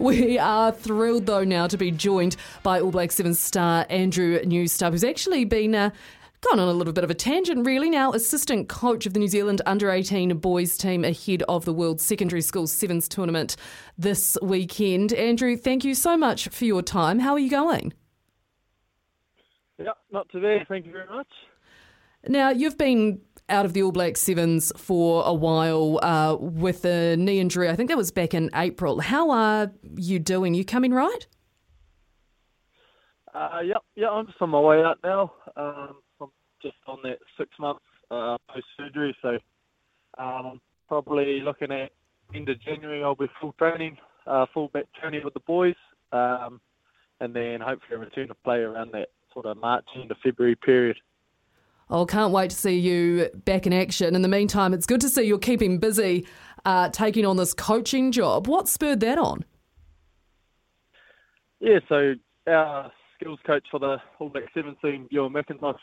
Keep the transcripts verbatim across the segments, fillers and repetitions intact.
We are thrilled, though, now to be joined by All Black Sevens star Andrew Newstaff, who's actually been uh, gone on a little bit of a tangent, really, now assistant coach of the New Zealand under eighteen boys team ahead of the World Secondary School Sevens tournament this weekend. Andrew, thank you so much for your time. How are you going? Yeah, not today. Thank you very much. Now, you've been out of the All Black Sevens for a while uh, with a knee injury. I think that was back in April. How are you doing? You coming right? Uh, yeah, yeah, I'm just on my way out now. Um, I'm just on that six month uh, post-surgery, so um, probably looking at end of January I'll be full training, uh, full back training with the boys, um, and then hopefully return to play around that sort of March, end of February period. Oh, can't wait to see you back in action. In the meantime, it's good to see you're keeping busy uh, taking on this coaching job. What spurred that on? Yeah, so our skills coach for the All Black Sevens team, Ewan McIntosh,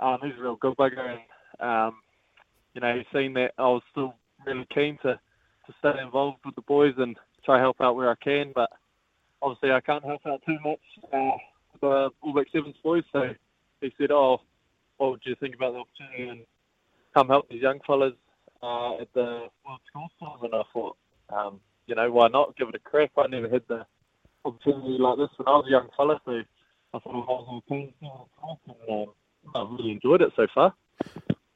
um, he's a real good bugger. And, um, you know, he's seen that I was still really keen to, to stay involved with the boys and try to help out where I can. But obviously I can't help out too much uh, with the All Black Sevens boys. So he said, oh... what would you think about the opportunity and come help these young fellas uh, at the World Schools tournament? And I thought, um, you know, why not give it a crack? I never had the opportunity like this when I was a young fella, so I thought I was all keen to give it a crack, and I've really enjoyed it so far.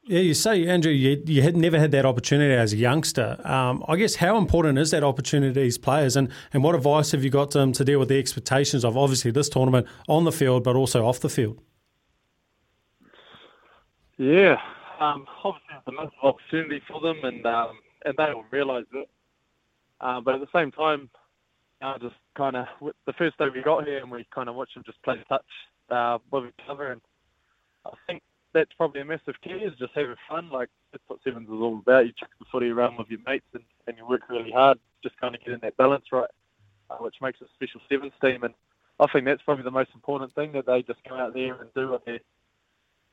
Yeah, you say, Andrew, you, you had never had that opportunity as a youngster. Um, I guess how important is that opportunity to these players, and, and what advice have you got to them to deal with the expectations of obviously this tournament on the field but also off the field? Yeah, um, obviously it's a massive opportunity for them, and um, and they will realise it. Uh, but at the same time, you know, just kind of the first day we got here, and we kind of watched them just play touch uh, with each other, and I think that's probably a massive key is just having fun. Like that's what sevens is all about. You chuck the footy around with your mates, and, and you work really hard, just kind of getting that balance right, uh, which makes a special sevens team. And I think that's probably the most important thing, that they just go out there and do what they.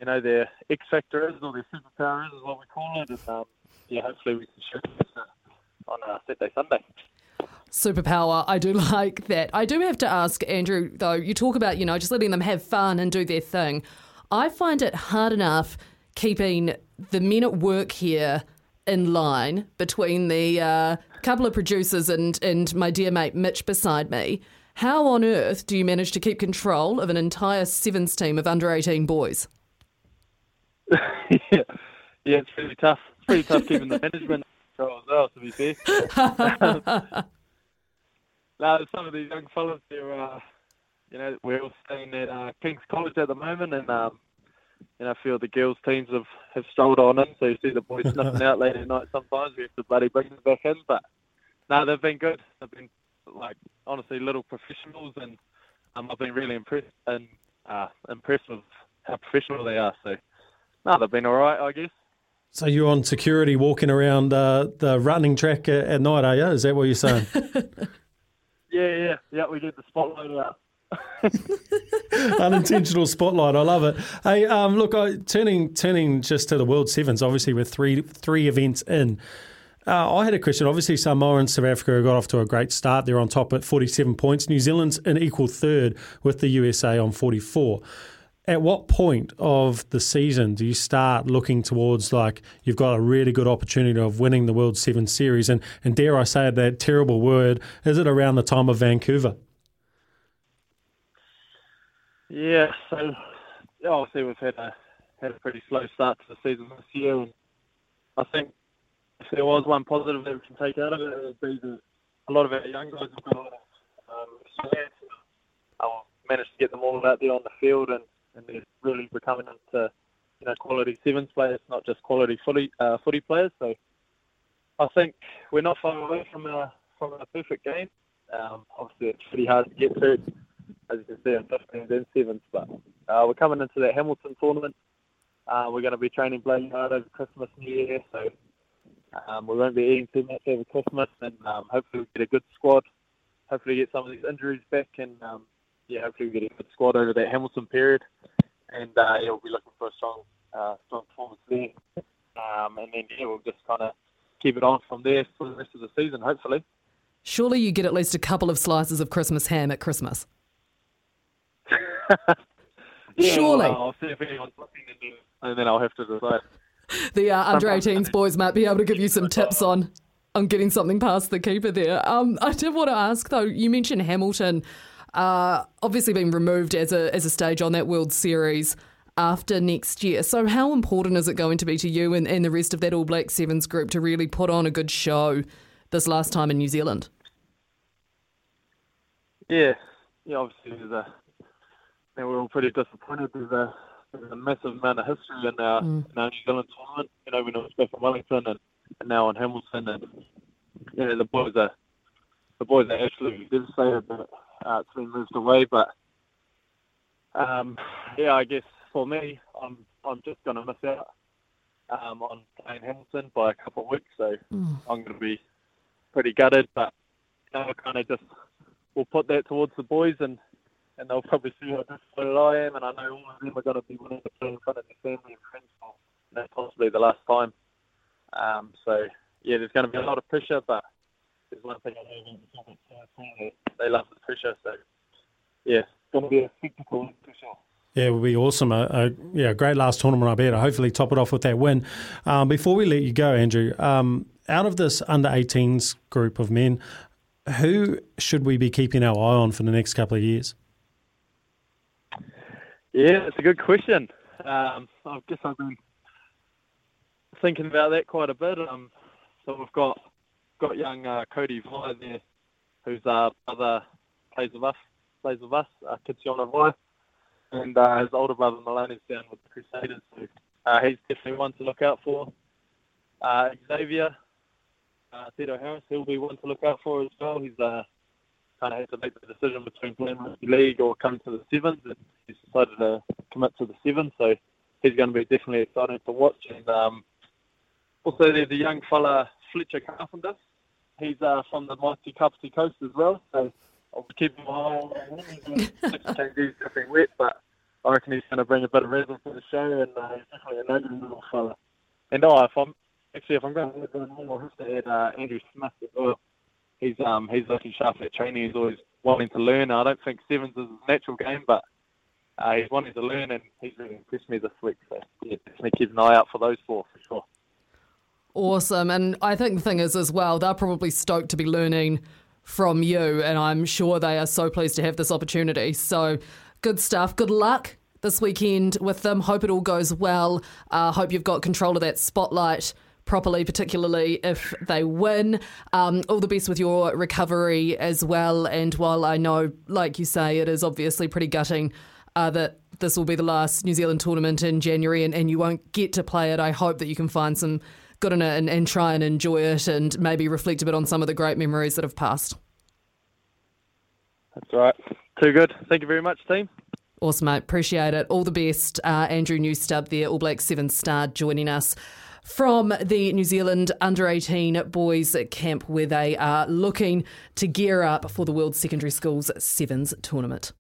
You know, their X factor is, or their superpower is, is what we call it. And um, yeah, hopefully we can show this on uh, Saturday, Sunday. Superpower, I do like that. I do have to ask, Andrew, though, you talk about, you know, just letting them have fun and do their thing. I find it hard enough keeping the men at work here in line between the uh, couple of producers and, and my dear mate Mitch beside me. How on earth do you manage to keep control of an entire sevens team of under eighteen boys? yeah, yeah, it's really tough. It's pretty tough keeping the management control as well, to be fair. um, now, some of these young fellas, they're, uh, you know, we're all staying at uh, King's College at the moment, and um, you know, a few of the girls' teams have, have strolled on in, so you see the boys sniffing out late at night sometimes. We have to bloody bring them back in, but no, they've been good. They've been, like, honestly, little professionals, and um, I've been really impressed and uh, impressed with how professional they are, so. No, they've been all right, I guess. So you're on security walking around uh, the running track at, at night, are you? Is that what you're saying? yeah, yeah, yeah. We get the spotlight out. Unintentional spotlight. I love it. Hey, um, look, I, turning turning just to the World Sevens, obviously with three three events in. Uh, I had a question. Obviously, Samoa and South Africa got off to a great start. They're on top at forty-seven points. New Zealand's in equal third with the U S A on forty-four. At what point of the season do you start looking towards, like, you've got a really good opportunity of winning the World Sevens Series? And, and dare I say that terrible word, is it around the time of Vancouver? Yeah, so obviously we've had a, had a pretty slow start to the season this year. And I think if there was one positive that we can take out of it, it would be that a lot of our young guys have got a lot of experience. I've managed to get them all out there on the field, and and they're really becoming into, you know, quality sevens players, not just quality footy uh, footy players. So I think we're not far away from a, from a perfect game. Um, obviously, it's pretty hard to get to, as you can see, in fifteenth and seventh. But uh, we're coming into that Hamilton tournament. Uh, we're going to be training bloody hard over Christmas, New Year, so um, we won't be eating too much over Christmas, and um, hopefully we'll get a good squad. Hopefully get some of these injuries back, and um, yeah, hopefully we we'll get a good squad over that Hamilton period. And uh, yeah, we'll be looking for a strong, uh, strong performance there. Um, and then yeah, we'll just kind of keep it on from there for the rest of the season, hopefully. Surely you get at least a couple of slices of Christmas ham at Christmas. yeah, Surely. Well, uh, I'll see if anyone's looking, and then, and then I'll have to decide. The uh, under eighteens boys might be able to give you some tips on, on getting something past the keeper there. Um, I did want to ask, though, you mentioned Hamilton uh, obviously being removed as a as a stage on that World Series after next year. So how important is it going to be to you and, and the rest of that All Black Sevens group to really put on a good show this last time in New Zealand? Yeah, yeah. Obviously, there's a, and we're all pretty disappointed. There's a, there's a massive amount of history in our, mm. in our New Zealand tournament. You know, we know it's back in Wellington and, and now in Hamilton, and you know the boys are the boys are absolutely devastated that uh, it's been moved away. But um, yeah, I guess for me, I'm I'm just going to miss out um, on playing Hamilton by a couple of weeks. So mm. I'm going to be pretty gutted, but you know, kind of just we'll put that towards the boys, and, and they'll probably see how disappointed I am. And I know all of them are going to be wanting to play in front of their family and friends for you know, possibly the last time. Um, so yeah, there's going to be a lot of pressure, but there's one thing I know about the they love the pressure. So yeah, it's going to be a spectacle for sure. Yeah, it would be awesome. A, a yeah, a great last tournament, I bet. Hopefully, top it off with that win. Um, before we let you go, Andrew, um, out of this under eighteens group of men, who should we be keeping our eye on for the next couple of years? Yeah, that's a good question. Um, I guess I've been thinking about that quite a bit. Um, so we've got got young uh, Cody Voy there, who's our brother, plays with us, plays with us, uh, Kitsy on a Voy. And uh, his older brother Malone is down with the Crusaders, so uh, he's definitely one to look out for. Uh, Xavier uh, Tito Harris, he'll be one to look out for as well. He's uh, kind of had to make the decision between playing rugby league or coming to the sevens, and he's decided to commit to the sevens, so he's going to be definitely exciting to watch. And um, also, there's a young fella, Fletcher Carpenter. He's uh, from the Maiti Kapati Coast as well, so I'll keep him all six K Gs dripping wet, but I reckon he's going to bring a bit of rhythm to the show, and uh, he's definitely a noble little fella. And oh, if I'm actually if I'm going to do more, I have to add uh, Andrew Smith as well. He's um he's looking sharp at training. He's always wanting to learn. I don't think sevens is his natural game, but uh, he's wanting to learn, and he's really impressed me this week. So yeah, definitely keep an eye out for those four for sure. Awesome, and I think the thing is as well, they're probably stoked to be learning from you, and I'm sure they are so pleased to have this opportunity. So good stuff. Good luck this weekend with them. Hope it all goes well. Uh, hope you've got control of that spotlight properly, particularly if they win. Um, all the best with your recovery as well. And while I know, like you say, it is obviously pretty gutting uh, that this will be the last New Zealand tournament in January and, and you won't get to play it, I hope that you can find some good in it and, and try and enjoy it and maybe reflect a bit on some of the great memories that have passed. That's right. Too good. Thank you very much, team. Awesome, mate. Appreciate it. All the best. Uh, Andrew Newstaff there, All Black Seven star, joining us from the New Zealand under eighteen boys camp, where they are looking to gear up for the World Secondary Schools Sevens tournament.